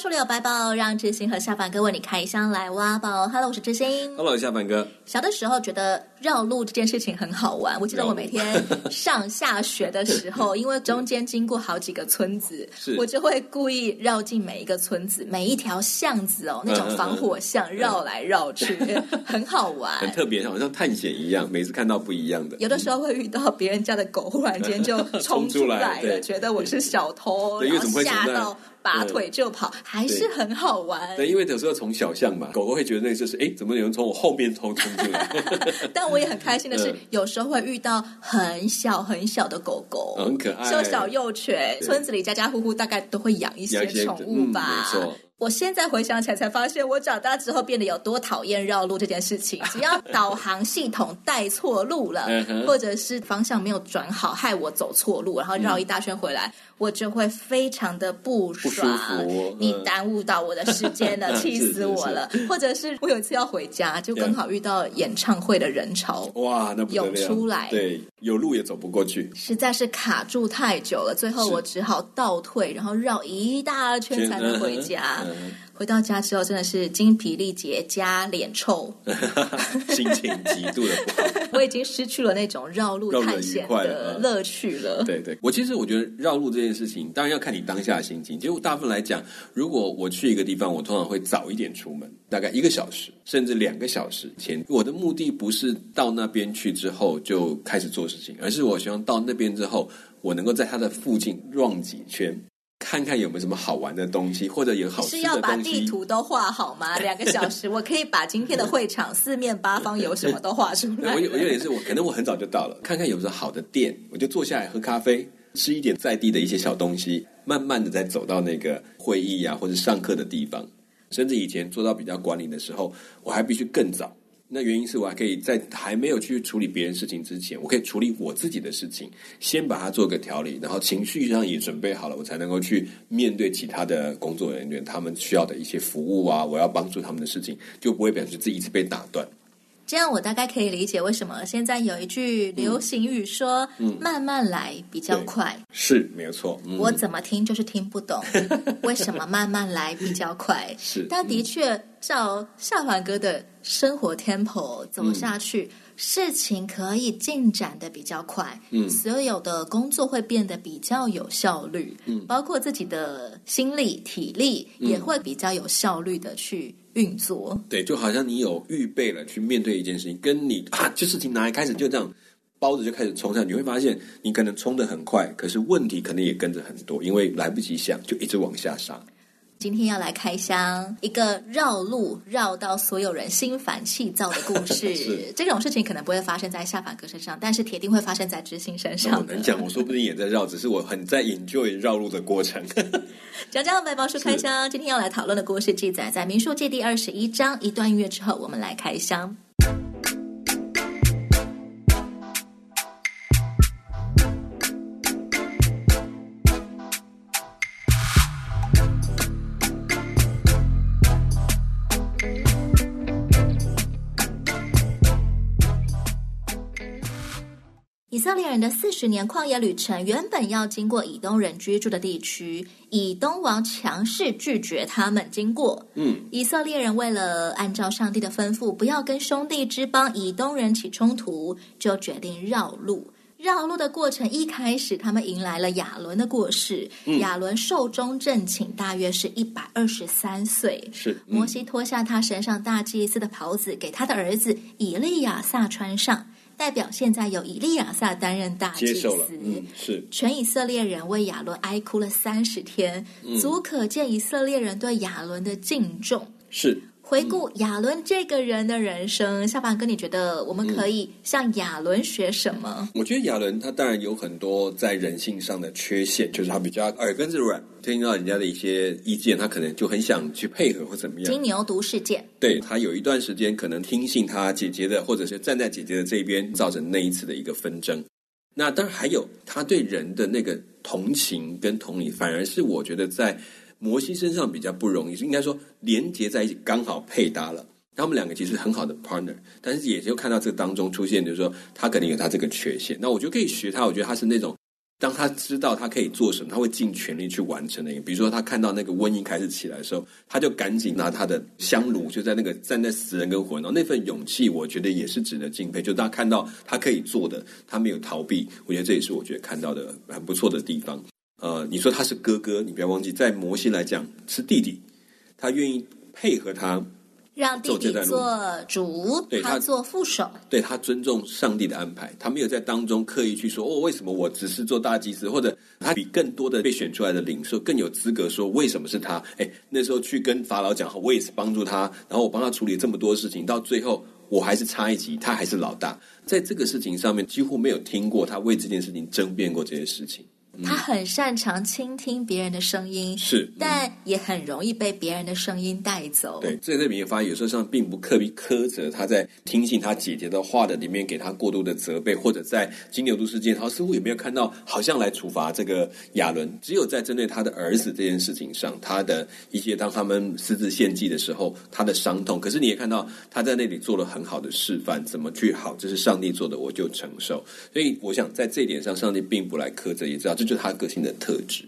书里有百宝，让知心和夏凡哥为你开箱来挖宝。Hello， 我是知心。Hello， 夏凡哥。小的时候觉得绕路这件事情很好玩，我记得我每天上下学的时候，因为中间经过好几个村子，我就会故意绕进每一个村子，每一条巷子哦，那种防火巷绕来绕去，很好玩，很特别，好像探险一样。每次看到不一样的，有的时候会遇到别人家的狗，忽然间就冲出来了，觉得我是小偷，然后吓到。拔腿就跑，还是很好玩。对，因为有时候从小巷嘛，狗狗会觉得那就是怎么有人从我后面偷冲进来？但我也很开心的是，有时候会遇到很小很小的狗狗，很可爱，像小幼犬。村子里家家户户大概都会养一些宠物吧。没错。我现在回想起来才发现，我长大之后变得有多讨厌绕路这件事情。只要导航系统带错路了，或者是方向没有转好，害我走错路，然后绕一大圈回来，我就会非常的不爽。你耽误到我的时间了，气死我了！或者是我有一次要回家，就刚好遇到演唱会的人潮，哇，那不得了，涌出来，对，有路也走不过去，实在是卡住太久了。最后我只好倒退，然后绕一大圈才能回家。回到家之后真的是精疲力竭加脸臭，心情极度的不好。我已经失去了那种绕路探险的乐趣了。对对，我其实我觉得绕路这件事情当然要看你当下的心情。其实大部分来讲，如果我去一个地方，我通常会早一点出门，大概1个小时甚至2个小时前。我的目的不是到那边去之后就开始做事情，而是我希望到那边之后，我能够在它的附近逛几圈，看看有没有什么好玩的东西，或者有好吃的东西。你是要把地图都画好吗？2个小时，我可以把今天的会场四面八方有什么都画出来。我有点是，可能我很早就到了，看看有没有好的店，我就坐下来喝咖啡，吃一点在地的一些小东西，慢慢的再走到那个会议啊，或者上课的地方。甚至以前做到比较管理的时候，我还必须更早。那原因是我还可以在还没有去处理别人事情之前，我可以处理我自己的事情，先把它做个调理，然后情绪上也准备好了，我才能够去面对其他的工作人员他们需要的一些服务啊，我要帮助他们的事情，就不会表示自己一直被打断。这样我大概可以理解为什么现在有一句流行语说慢慢来比较快。是，没有错。我怎么听就是听不懂为什么慢慢来比较快。是，但的确照夏凡哥的生活 tempo 走下去，事情可以进展的比较快，所有的工作会变得比较有效率，包括自己的心力体力也会比较有效率的去运作。对，就好像你有预备了去面对一件事情，跟你这事情拿来开始就这样包着就开始冲上，你会发现你可能冲得很快，可是问题可能也跟着很多，因为来不及想就一直往下杀。今天要来开箱一个绕路绕到所有人心烦气躁的故事。这种事情可能不会发生在夏凡哥身上，但是铁定会发生在知心身上。我能讲，我说不定也在绕，只是我很在 enjoy 绕路的过程。江江百宝书开箱，今天要来讨论的故事记载在《民数记》第21章。一段音乐之后，我们来开箱。以色列人的40年旷野旅程原本要经过以东人居住的地区，以东王强势拒绝他们经过。以色列人为了按照上帝的吩咐，不要跟兄弟之邦以东人起冲突，就决定绕路。绕路的过程一开始，他们迎来了亚伦的过世。亚伦寿终正寝，大约是123岁。是，摩西脱下他身上大祭司的袍子，给他的儿子以利亚撒穿上。代表现在由以利亚撒担任大祭司，接受了，是。全以色列人为亚伦哀哭了30天，足可见以色列人对亚伦的敬重。是。回顾亚伦这个人的人生，夏凡哥，你觉得我们可以向亚伦学什么？我觉得亚伦他当然有很多在人性上的缺陷，就是他比较耳根子软，听到人家的一些意见，他可能就很想去配合或怎么样。金牛犊事件，对，他有一段时间可能听信他姐姐的，或者是站在姐姐的这边，造成那一次的一个纷争。那当然还有他对人的那个同情跟同理，反而是我觉得在摩西身上比较不容易，应该说连结在一起刚好配搭了，他们两个其实很好的 partner， 但是也就看到这个当中出现，就是说他可能有他这个缺陷，那我就可以学他，我觉得他是那种当他知道他可以做什么，他会尽全力去完成的一个，比如说他看到那个瘟疫开始起来的时候，他就赶紧拿他的香炉，就在那个站在死人跟魂，然后那份勇气我觉得也是值得敬佩，就他看到他可以做的，他没有逃避，我觉得这也是我觉得看到的很不错的地方。你说他是哥哥，你不要忘记，在摩西来讲是弟弟，他愿意配合他，让弟弟做主，对他做副手，对他尊重上帝的安排，他没有在当中刻意去说哦，为什么我只是做大祭司，或者他比更多的被选出来的领袖更有资格说为什么是他。哎，那时候去跟法老讲，我也是帮助他，然后我帮他处理这么多事情，到最后我还是差一级，他还是老大，在这个事情上面几乎没有听过他为这件事情争辩过这些事情。他很擅长倾听别人的声音，是，但也很容易被别人的声音带走。对，这里面发现有时候上并不刻意苛责他在听信他姐姐的话的里面给他过度的责备，或者在金牛犊事件，他似乎也没有看到好像来处罚这个亚伦，只有在针对他的儿子这件事情上，他的一些当他们私自献祭的时候，他的伤痛。可是你也看到他在那里做了很好的示范，怎么去好，这是上帝做的，我就承受。所以我想在这一点上，上帝并不来苛责，也知道这就是他个性的特质。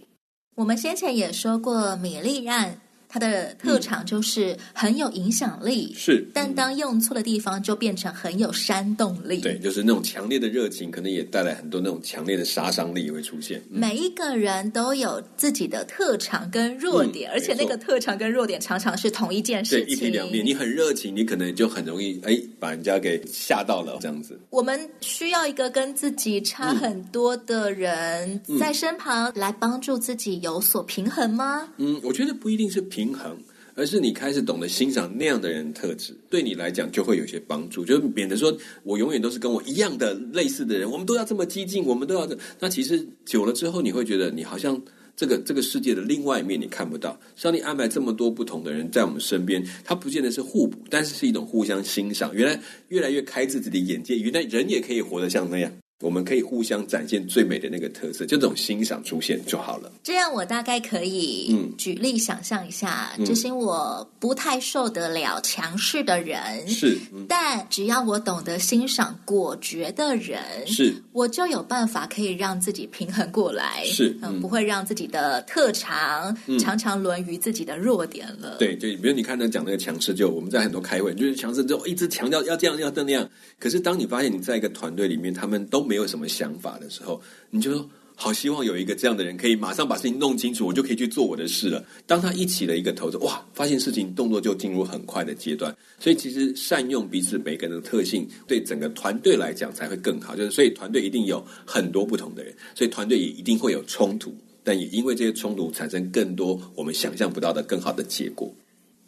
我们先前也说过，米利暗他的特长就是很有影响力，是，但当用错的地方就变成很有煽动力。对，就是那种强烈的热情，可能也带来很多那种强烈的杀伤力也会出现。每一个人都有自己的特长跟弱点，而且那个特长跟弱点常常是同一件事情，对，一体两面。你很热情，你可能就很容易把人家给吓到了这样子。我们需要一个跟自己差很多的人在身旁来帮助自己有所平衡吗？我觉得不一定是平衡，而是你开始懂得欣赏那样的人的特质，对你来讲就会有些帮助，就免得说我永远都是跟我一样的类似的人，我们都要这么激进，我们都要这，那其实久了之后，你会觉得你好像这个世界的另外一面你看不到。上帝安排这么多不同的人在我们身边，他不见得是互补，但是是一种互相欣赏。原来越来越开自己的眼界，原来人也可以活得像那样，我们可以互相展现最美的那个特色，就这种欣赏出现就好了。这样我大概可以举例想象一下，执行我不太受得了强势的人，是，但只要我懂得欣赏果决的人，是，我就有办法可以让自己平衡过来，是，不会让自己的特长常常沦于自己的弱点了。对，就比如你看他讲那个强势，就我们在很多开会就是强势之后一直强调要这样要那样，可是当你发现你在一个团队里面他们都没有什么想法的时候，你就说好希望有一个这样的人可以马上把事情弄清楚，我就可以去做我的事了。当他一起了一个头子，哇，发现事情动作就进入很快的阶段。所以其实善用彼此每个人的特性，对整个团队来讲才会更好，就是所以团队一定有很多不同的人，所以团队也一定会有冲突，但也因为这些冲突产生更多我们想象不到的更好的结果。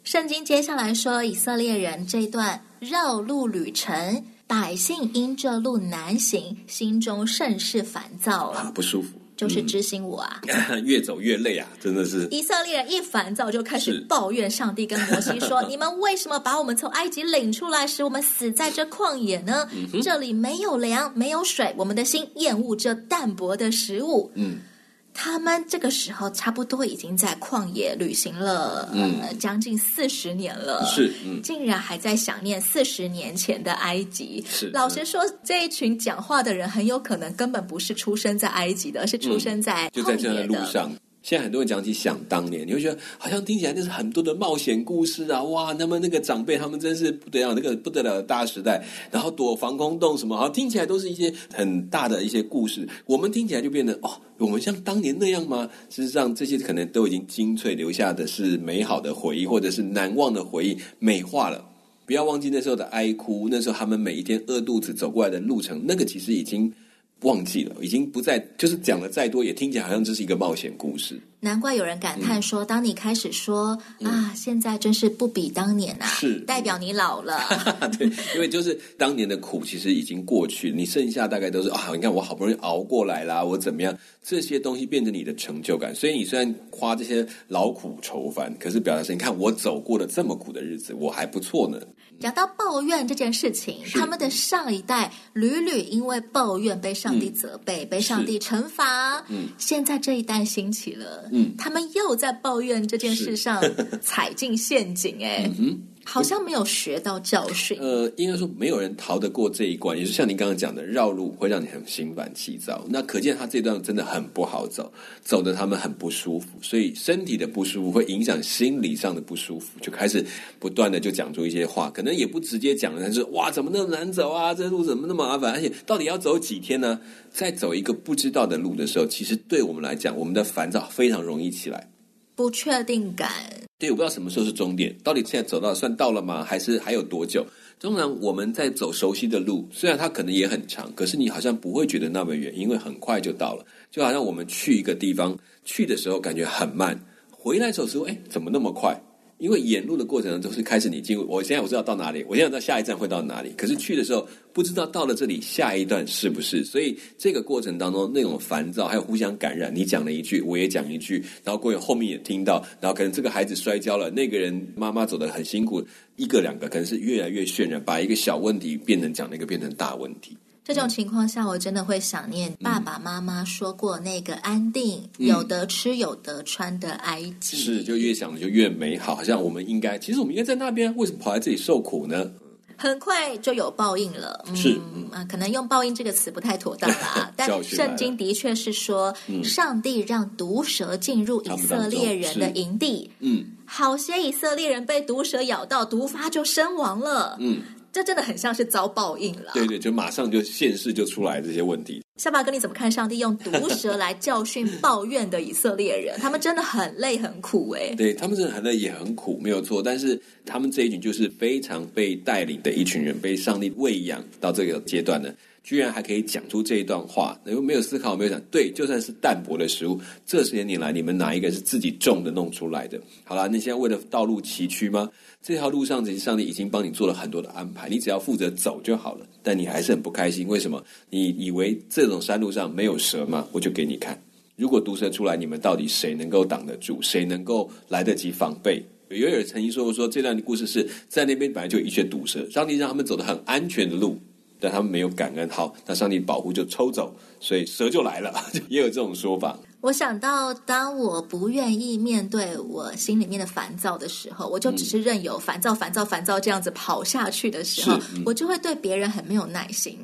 圣经接下来说以色列人这一段绕路旅程，百姓因这路难行，心中甚是烦躁啊，不舒服，就是知心我啊，越走越累啊，真的是。以色列人一烦躁就开始抱怨上帝，跟摩西说你们为什么把我们从埃及领出来，使我们死在这旷野呢？这里没有粮没有水，我们的心厌恶这淡薄的食物。他们这个时候差不多已经在旷野旅行了将近40年了，是，竟然还在想念40年前的埃及。是，老实说，这一群讲话的人很有可能根本不是出生在埃及的，而是出生在旷野的，就在这样的路上。现在很多人讲起想当年，你会觉得好像听起来那是很多的冒险故事啊，哇，那么那个长辈他们真是不得了，那个不得了的大时代，然后躲防空洞什么，好像听起来都是一些很大的一些故事。我们听起来就变得哦，我们像当年那样吗？事实上，这些可能都已经精粹留下的是美好的回忆，或者是难忘的回忆，美化了。不要忘记那时候的哀哭，那时候他们每一天饿肚子走过来的路程，那个其实已经忘记了，已经不再，就是讲了再多也听起来好像这是一个冒险故事。难怪有人感叹说，当你开始说啊，现在真是不比当年啊，是代表你老了。对，因为就是当年的苦其实已经过去，你剩下大概都是啊，你看我好不容易熬过来啦，我怎么样，这些东西变成你的成就感。所以你虽然花这些劳苦愁烦，可是表达是你看我走过了这么苦的日子，我还不错呢。讲到抱怨这件事情，他们的上一代屡屡因为抱怨被上帝责备、被上帝惩罚。现在这一代兴起了，他们又在抱怨这件事上踩进陷阱。好像没有学到教训。应该说没有人逃得过这一关，也是像您刚刚讲的，绕路会让你很心烦气躁。那可见他这段真的很不好走，走得他们很不舒服，所以身体的不舒服会影响心理上的不舒服，就开始不断的就讲出一些话，可能也不直接讲了，但是哇，怎么那么难走啊？这路怎么那么麻烦？而且到底要走几天呢？在走一个不知道的路的时候，其实对我们来讲，我们的烦躁非常容易起来。不确定感。对，我不知道什么时候是终点，到底现在走到算到了吗？还是还有多久？通常我们在走熟悉的路，虽然它可能也很长，可是你好像不会觉得那么远，因为很快就到了。就好像我们去一个地方，去的时候感觉很慢，回来的时候说，怎么那么快？因为沿路的过程都是开始你进入，我知道到哪里，我现在到下一站会到哪里，可是去的时候不知道到了这里下一段是不是，所以这个过程当中那种烦躁还有互相感染，你讲了一句我也讲一句，然后过后面也听到，然后可能这个孩子摔跤了，那个人妈妈走得很辛苦，一个两个可能是越来越渲染，把一个小问题变成讲那个变成大问题。这种情况下，我真的会想念爸爸妈妈说过那个安定、有得吃有得穿的埃及。是，就越想就越美好，好像我们应该，其实我们应该在那边，为什么跑来这里受苦呢？很快就有报应了。可能用报应这个词不太妥当啦，但圣经的确是说，上帝让毒蛇进入以色列人的营地，好些以色列人被毒蛇咬到，毒发就身亡了。这真的很像是遭报应了。对，就马上就现世就出来这些问题。夏爸哥，你怎么看上帝用毒蛇来教训抱怨的以色列人？他们真的很累很苦。对，他们真的很累也很苦，没有错，但是他们这一群就是非常被带领的一群人，被上帝喂养到这个阶段呢，居然还可以讲出这一段话，没有思考，没有想，对，就算是淡薄的食物，这些年来你们哪一个是自己种的弄出来的？好啦，那现在为了道路崎岖吗？这条路上上帝已经帮你做了很多的安排，你只要负责走就好了，但你还是很不开心，为什么？你以为这种山路上没有蛇吗？我就给你看，如果毒蛇出来，你们到底谁能够挡得住？谁能够来得及防备？有人曾经说过，说这段的故事是在那边本来就有一些毒蛇，上帝让他们走得很安全的路，但他们没有感恩，好，那上帝保护就抽走，所以蛇就来了，也有这种说法。我想到，当我不愿意面对我心里面的烦躁的时候，我就只是任由烦躁这样子跑下去的时候，我就会对别人很没有耐心。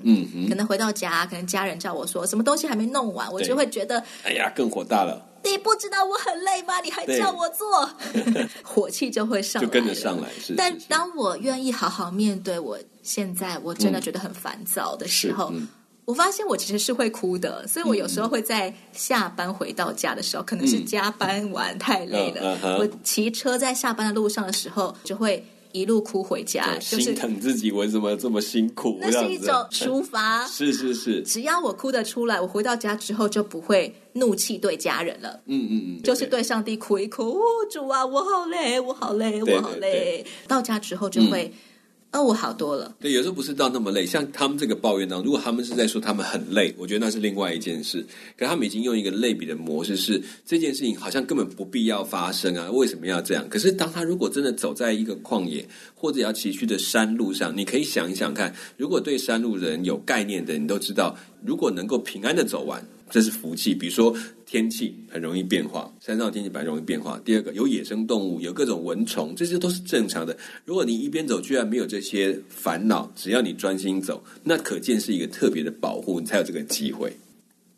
可能回到家，可能家人叫我说什么东西还没弄完，我就会觉得哎呀更火大了，你不知道我很累吗？你还叫我做火气就会上来，就跟着上来。是，但当我愿意好好面对我现在我真的觉得很烦躁的时候，我发现我其实是会哭的，所以我有时候会在下班回到家的时候，可能是加班完太累了，我骑车在下班的路上的时候，就会一路哭回家，就是心疼自己为什么这么辛苦。那是一种抒发。是，只要我哭得出来，我回到家之后就不会怒气对家人了。就是对上帝哭一哭，主啊，我好累。到家之后就会我好多了。对，有时候不是到那么累，像他们这个抱怨当中，如果他们是在说他们很累，我觉得那是另外一件事，可他们已经用一个类比的模式，是这件事情好像根本不必要发生啊，为什么要这样？可是当他如果真的走在一个旷野或者要崎岖的山路上，你可以想一想看，如果对山路人有概念的，你都知道，如果能够平安的走完，这是福气。比如说天气很容易变化，山上的天气本来容易变化，第二个有野生动物，有各种蚊虫，这些都是正常的。如果你一边走居然没有这些烦恼，只要你专心走，那可见是一个特别的保护，你才有这个机会。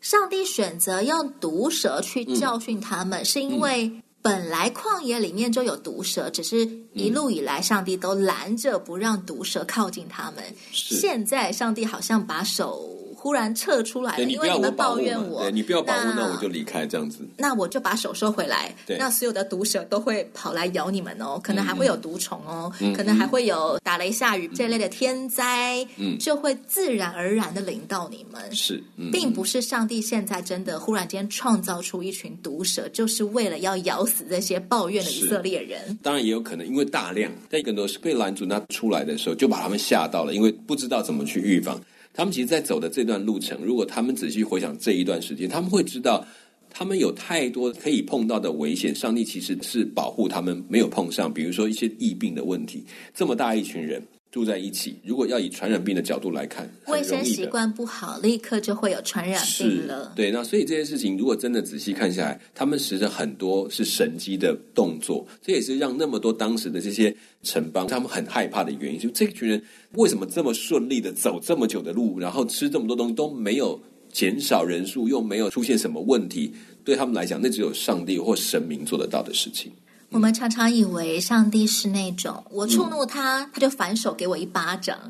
上帝选择用毒蛇去教训他们，是因为本来旷野里面就有毒蛇，只是一路以来上帝都拦着不让毒蛇靠近他们。现在上帝好像把手忽然撤出来了，因为你们抱怨我，你不要保护，那我就离开这样子，那我就把手收回来。那所有的毒蛇都会跑来咬你们哦，可能还会有毒虫哦，可能还会有打雷下雨这类的天灾，就会自然而然的临到你们。是，并不是上帝现在真的忽然间创造出一群毒蛇，就是为了要咬死这些抱怨的以色列人。当然也有可能因为大量，但更多是被拦阻，他出来的时候就把他们吓到了，因为不知道怎么去预防。他们其实在走的这段路程，如果他们仔细回想这一段时间，他们会知道他们有太多可以碰到的危险，上帝其实是保护他们没有碰上，比如说一些疫病的问题。这么大一群人住在一起，如果要以传染病的角度来看，卫生习惯不好立刻就会有传染病了。对，那所以这些事情如果真的仔细看下来，他们实在很多是神迹的动作，这也是让那么多当时的这些城邦他们很害怕的原因。就这群人为什么这么顺利的走这么久的路，然后吃这么多东西都没有减少人数，又没有出现什么问题，对他们来讲那只有上帝或神明做得到的事情。我们常常以为上帝是那种我触怒他，他就反手给我一巴掌。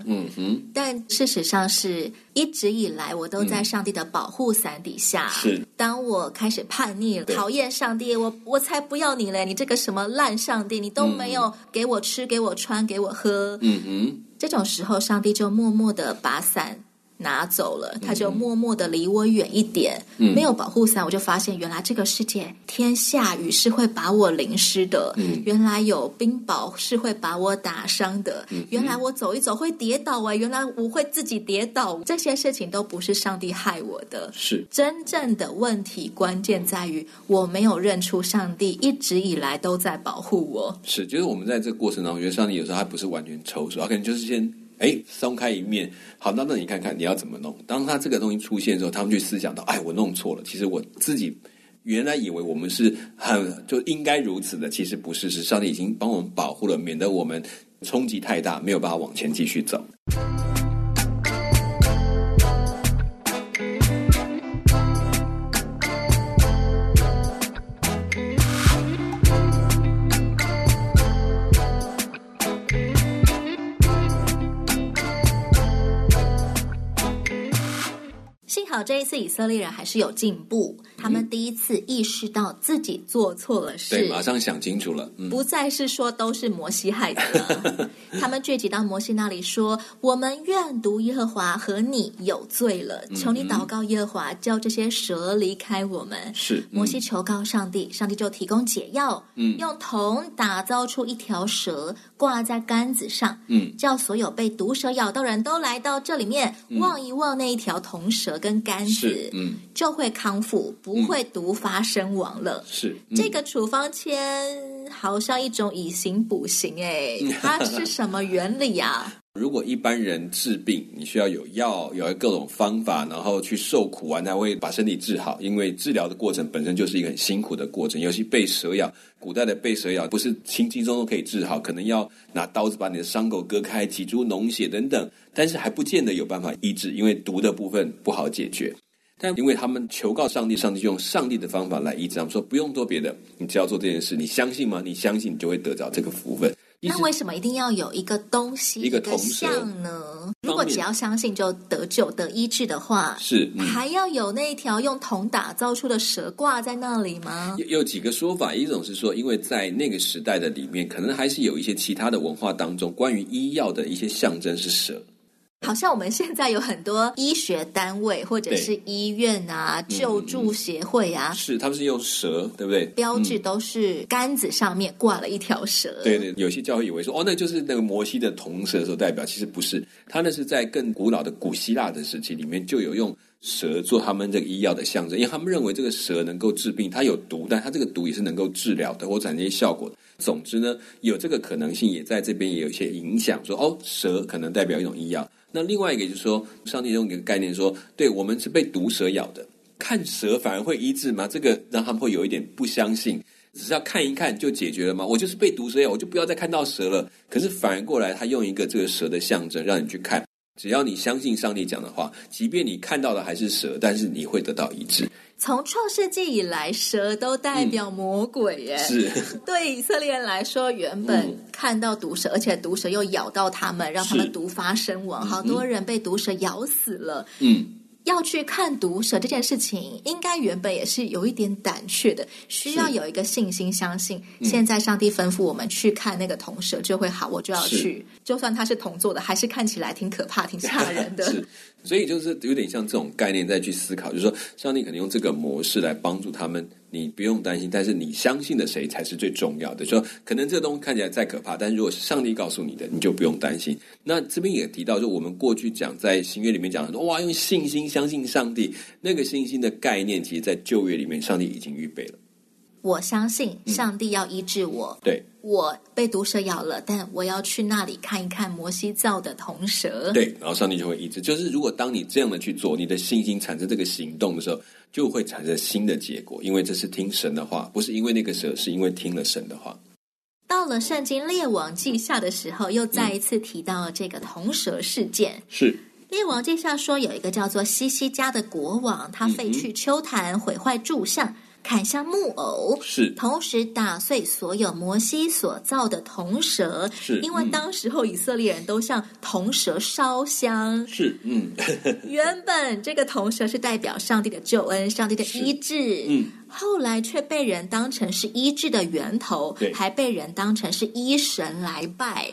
但事实上是一直以来我都在上帝的保护伞底下。是，当我开始叛逆了，讨厌上帝，我才不要你嘞！你这个什么烂上帝，你都没有给我吃，给我穿，给我喝。这种时候，上帝就默默的把伞拿走了，他就默默的离我远一点。没有保护伞，我就发现原来这个世界天下雨是会把我淋湿的，原来有冰雹是会把我打伤的，原来我走一走会跌倒，原来我会自己跌倒，这些事情都不是上帝害我的。是，真正的问题关键在于我没有认出上帝一直以来都在保护我。是，就是我们在这个过程当中，上帝有时候还不是完全抽手，他可能就是先松开一面，好，那你看看你要怎么弄。当他这个东西出现的时候，他们去思想到，我弄错了，其实我自己原来以为我们是很就应该如此的，其实不是，是上帝已经帮我们保护了，免得我们冲击太大，没有办法往前继续走。这一次以色列人还是有进步，他们第一次意识到自己做错了事，对，马上想清楚了，不再是说都是摩西害的了。他们聚集到摩西那里说，我们愿读耶和华和你有罪了，求你祷告耶和华，叫这些蛇离开我们。是，摩西求告上帝，上帝就提供解药，用铜打造出一条蛇挂在杆子上，叫所有被毒蛇咬到人都来到这里面，望一望那一条铜蛇跟杆子，就会康复，不会毒发身亡了。是，这个处方签好像一种以形补形，它是什么原理啊？如果一般人治病，你需要有药，有各种方法，然后去受苦完才会把身体治好，因为治疗的过程本身就是一个很辛苦的过程，尤其被蛇咬，古代的被蛇咬不是轻轻松松可以治好，可能要拿刀子把你的伤口割开，挤出脓血等等，但是还不见得有办法医治，因为毒的部分不好解决。但因为他们求告上帝，上帝就用上帝的方法来医治，他们说不用做别的，你只要做这件事，你相信吗？你相信，你就会得到这个福分。那为什么一定要有一个东西，一个像呢？如果只要相信就得救得医治的话，是，还要有那一条用铜打造出的蛇挂在那里吗？有几个说法，一种是说，因为在那个时代的里面，可能还是有一些其他的文化当中，关于医药的一些象征是蛇。好像我们现在有很多医学单位或者是医院啊、救助协会啊，是，他们是用蛇，对不对？标志都是杆子上面挂了一条蛇。对对，有些教会以为说，那就是那个摩西的铜蛇所代表，其实不是，他那是在更古老的古希腊的时期里面就有用蛇做他们这个医药的象征，因为他们认为这个蛇能够治病，它有毒，但它这个毒也是能够治疗的或产生一些效果的。总之呢，有这个可能性，也在这边也有一些影响，说蛇可能代表一种医药。那另外一个就是说，上帝用一个概念说，对，我们是被毒蛇咬的，看蛇反而会医治吗？这个让他们会有一点不相信，只是要看一看就解决了吗？我就是被毒蛇咬，我就不要再看到蛇了。可是反而过来，他用一个这个蛇的象征让你去看，只要你相信上帝讲的话，即便你看到的还是蛇，但是你会得到医治。从创世纪以来，蛇都代表魔鬼耶。是，对以色列人来说，原本看到毒蛇，而且毒蛇又咬到他们，让他们毒发身亡，好多人被毒蛇咬死了。要去看毒蛇这件事情，应该原本也是有一点胆怯的，需要有一个信心，相信现在上帝吩咐我们去看那个铜蛇就会好，我就要去，就算它是铜做的，还是看起来挺可怕挺吓人的是，所以就是有点像这种概念再去思考，就是说上帝可能用这个模式来帮助他们，你不用担心，但是你相信的谁才是最重要的，说可能这东西看起来再可怕，但是如果是上帝告诉你的，你就不用担心。那这边也提到，就我们过去讲在新约里面讲很多，哇，用信心相信上帝，那个信心的概念其实在旧约里面上帝已经预备了，我相信上帝要医治我，对，我被毒蛇咬了，但我要去那里看一看摩西造的铜蛇，对，然后上帝就会医治。就是如果当你这样的去做，你的信心产生这个行动的时候，就会产生新的结果，因为这是听神的话，不是因为那个蛇，是因为听了神的话。到了圣经列王记下的时候，又再一次提到了这个铜蛇事件，是列王记下说有一个叫做西西家的国王，他废去丘坛，毁坏柱像，砍下木偶，是同时打碎所有摩西所造的铜蛇，是因为当时候以色列人都向铜蛇烧香，是原本这个铜蛇是代表上帝的救恩，上帝的医治，后来却被人当成是医治的源头，还被人当成是医神来拜。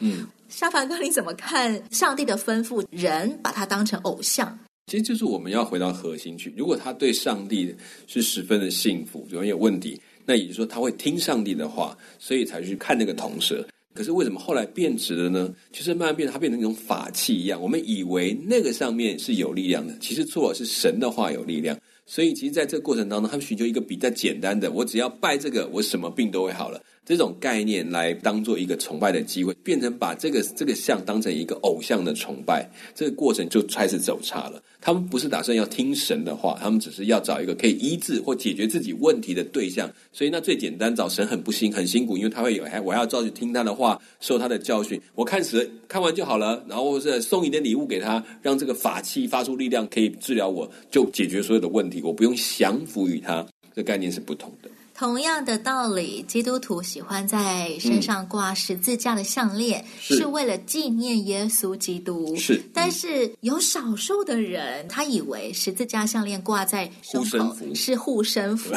沙凡哥，你怎么看上帝的吩咐，人把它当成偶像？其实就是我们要回到核心去，如果他对上帝是十分的信服，有没有问题，那也就是说他会听上帝的话，所以才去看那个铜蛇。可是为什么后来变质了呢？就是慢慢变成它变成一种法器一样，我们以为那个上面是有力量的，其实错了，是神的话有力量。所以其实在这个过程当中，他们寻求一个比较简单的，我只要拜这个，我什么病都会好了，这种概念来当做一个崇拜的机会，变成把这个像当成一个偶像的崇拜，这个过程就开始走差了。他们不是打算要听神的话，他们只是要找一个可以医治或解决自己问题的对象，所以那最简单找神很辛苦，因为他会有我要照去听他的话，受他的教训，我看蛇看完就好了，然后是送一点礼物给他，让这个法器发出力量可以治疗我，就解决所有的问题，我不用降服于他，这概念是不同的。同样的道理，基督徒喜欢在身上挂十字架的项链，是为了纪念耶稣基督，是但是有少数的人，他以为十字架项链挂在胸口是护身符，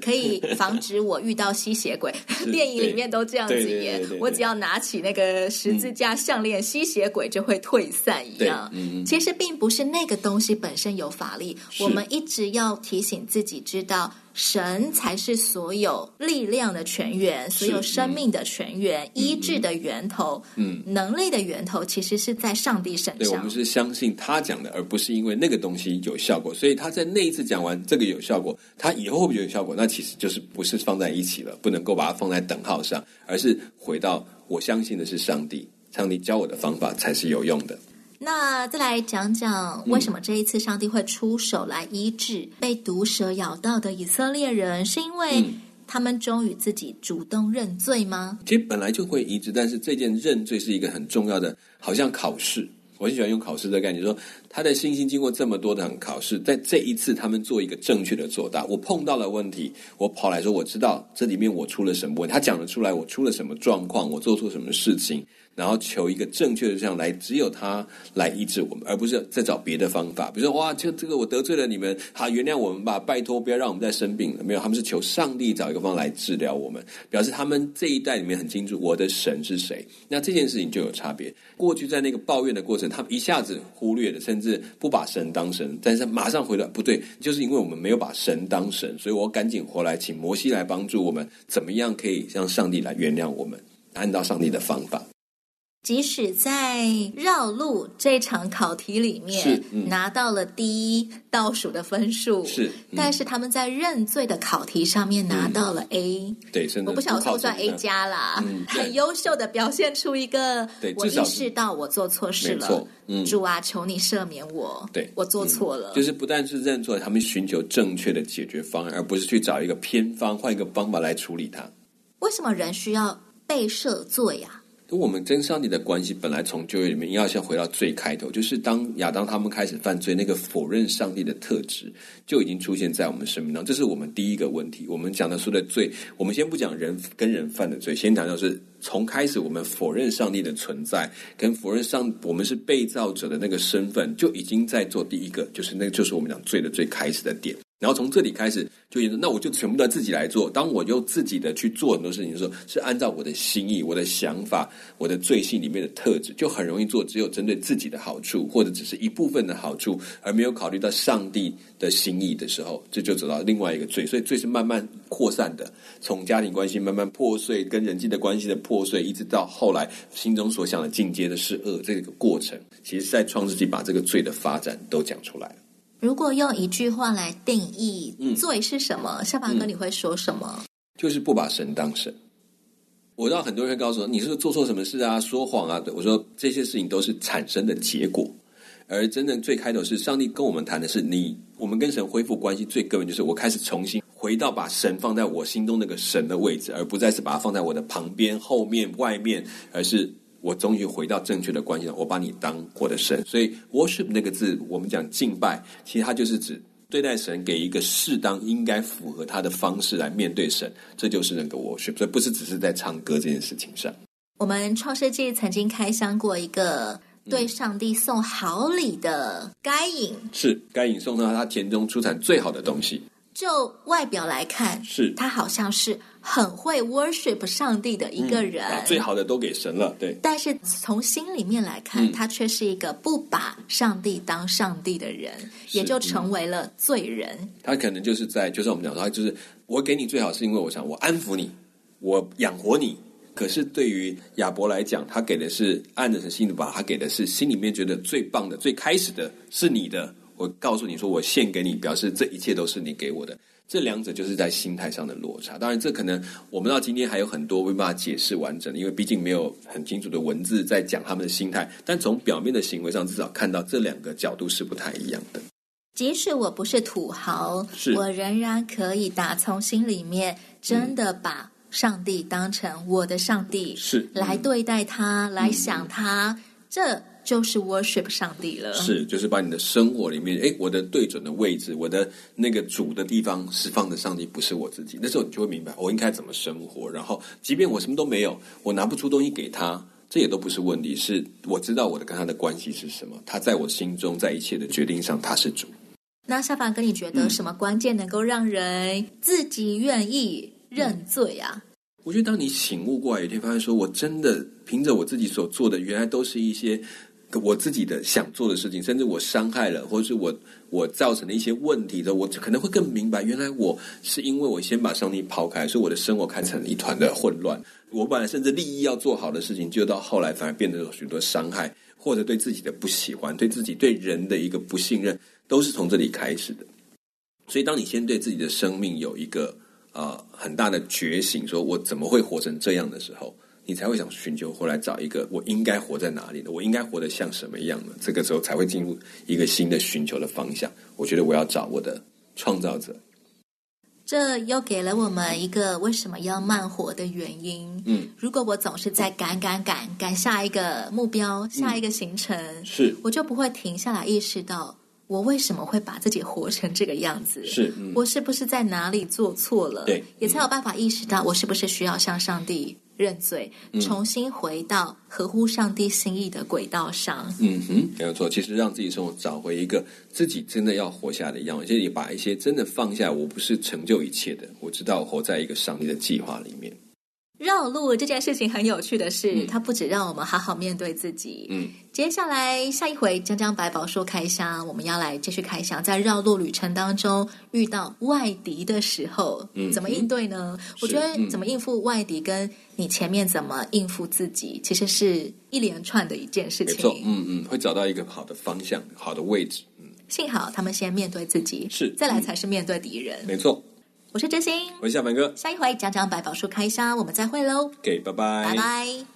可以防止我遇到吸血鬼电影里面都这样子演，我只要拿起那个十字架项链，吸血鬼就会退散一样。其实并不是那个东西本身有法力，我们一直要提醒自己知道，神才是所有力量的泉源，所有生命的泉源，医治的源头，能力的源头，其实是在上帝身上。对，我们是相信他讲的，而不是因为那个东西有效果，所以他在那一次讲完这个有效果，他以后会不会有效果，那其实就是不是放在一起了，不能够把它放在等号上，而是回到我相信的是上帝，上帝教我的方法才是有用的。那再来讲讲为什么这一次上帝会出手来医治被毒蛇咬到的以色列人，是因为他们终于自己主动认罪吗？其实本来就会医治，但是这件认罪是一个很重要的，好像考试，我很喜欢用考试的概念，说他的信心经过这么多的考试，在这一次他们做一个正确的作答。我碰到了问题，我跑来说我知道这里面我出了什么问题，他讲得出来我出了什么状况，我做错什么事情，然后求一个正确的这样来，只有他来医治我们，而不是再找别的方法，比如说哇，这个我得罪了你们，好，原谅我们吧，拜托不要让我们再生病了，没有，他们是求上帝找一个方法来治疗我们，表示他们这一代里面很清楚我的神是谁。那这件事情就有差别，过去在那个抱怨的过程，他们一下子忽略了，甚至不把神当神，但是马上回来，不对，就是因为我们没有把神当神，所以我赶紧回来请摩西来帮助我们，怎么样可以让上帝来原谅我们，按照上帝的方法。即使在绕路这场考题里面拿到了第一倒数的分数，是但是他们在认罪的考题上面拿到了 A， 对，我不晓得算不算 A 加啦，很优秀的表现出一个我意识到我做错事了，主啊，求你赦免我，对，我做错了，就是不但是认错，他们寻求正确的解决方案，而不是去找一个偏方，换一个方法来处理它。为什么人需要被赦罪啊？我们跟上帝的关系本来从旧约里面要先回到最开头，就是当亚当他们开始犯罪，那个否认上帝的特质就已经出现在我们生命上。这是我们第一个问题。我们讲的说的罪，我们先不讲人跟人犯的罪，先讲到是从开始我们否认上帝的存在，跟否认上我们是被造者的那个身份，就已经在做第一个，就是那就是我们讲罪的最开始的点。然后从这里开始就言说，那我就全部都自己来做。当我用自己的去做很多事情的时候，是按照我的心意、我的想法、我的罪性里面的特质，就很容易做只有针对自己的好处，或者只是一部分的好处，而没有考虑到上帝的心意的时候，这就走到另外一个罪。所以罪是慢慢扩散的，从家庭关系慢慢破碎，跟人际的关系的破碎，一直到后来心中所想的进阶的是恶。这个过程其实在创世纪把这个罪的发展都讲出来了。如果用一句话来定义罪是什么，夏拔哥你会说什么？就是不把神当神。我知道很多人会告诉我，你是不是做错什么事啊，说谎啊，我说这些事情都是产生的结果，而真正最开头是上帝跟我们谈的是我们跟神恢复关系最根本就是我开始重新回到把神放在我心中那个神的位置，而不再是把它放在我的旁边、后面、外面，而是我终于回到正确的关系了，我把你当我的神。所以 worship 那个字，我们讲敬拜，其实它就是指对待神给一个适当应该符合他的方式来面对神，这就是那个 worship。 所以不是只是在唱歌这件事情上。我们创世纪曾经开箱过一个对上帝送好礼的该隐，是该隐送到他田中出产最好的东西，就外表来看，是他好像是很会 worship 上帝的一个人，最好的都给神了，对。但是从心里面来看，他却是一个不把上帝当上帝的人，也就成为了罪人。他可能就是就是我们讲说，他就是我给你最好，是因为我想我安抚你，我养活你。可是对于亚伯来讲，他给的是按着神心的，他给的是心里面觉得最棒的、最开始的是你的。我告诉你说我献给你，表示这一切都是你给我的。这两者就是在心态上的落差。当然这可能我们到今天还有很多没办法解释完整的，因为毕竟没有很清楚的文字在讲他们的心态，但从表面的行为上至少看到这两个角度是不太一样的。即使我不是土豪，我仍然可以打从心里面真的把上帝当成我的上帝，是来对待他，来想他，这就是 worship 上帝了。是，就是把你的生活里面，我的对准的位置，我的那个主的地方是放着上帝，不是我自己。那时候你就会明白我应该怎么生活，然后即便我什么都没有，我拿不出东西给他，这也都不是问题，是我知道我的跟他的关系是什么，他在我心中，在一切的决定上他是主。那夏拔哥你觉得什么关键能够让人自己愿意认罪啊？我觉得当你醒悟过来，有一天发现说我真的凭着我自己所做的，原来都是一些我自己的想做的事情，甚至我伤害了，或者是我造成的一些问题的，我可能会更明白，原来我是因为我先把上帝抛开，所以我的生活看成了一团的混乱。我本来甚至利益要做好的事情，就到后来反而变得有许多伤害，或者对自己的不喜欢，对自己对人的一个不信任，都是从这里开始的。所以当你先对自己的生命有一个很大的觉醒，说我怎么会活成这样的时候，你才会想寻求回来找一个我应该活在哪里的，我应该活得像什么样的，这个时候才会进入一个新的寻求的方向。我觉得我要找我的创造者，这又给了我们一个为什么要慢活的原因。如果我总是在赶下一个目标、下一个行程，是我就不会停下来意识到我为什么会把自己活成这个样子？是，我是不是在哪里做错了？对，也才有办法意识到我是不是需要向上帝认罪，重新回到合乎上帝心意的轨道上。没有错。其实让自己生活找回一个自己真的要活下的样子，就是把一些真的放下。我不是成就一切的，我知道我活在一个上帝的计划里面。绕路这件事情很有趣的是，它不只让我们好好面对自己。接下来下一回江江百宝说开箱，我们要来继续开箱，在绕路旅程当中遇到外敌的时候，怎么应对呢？我觉得怎么应付外敌跟你前面怎么应付自己，其实是一连串的一件事情。没错，会找到一个好的方向、好的位置。幸好他们先面对自己，是再来才是面对敌人。没错。我是真心，我是夏凡哥，下一回讲讲百宝书开箱，我们再会喽。OK， 拜拜，拜拜。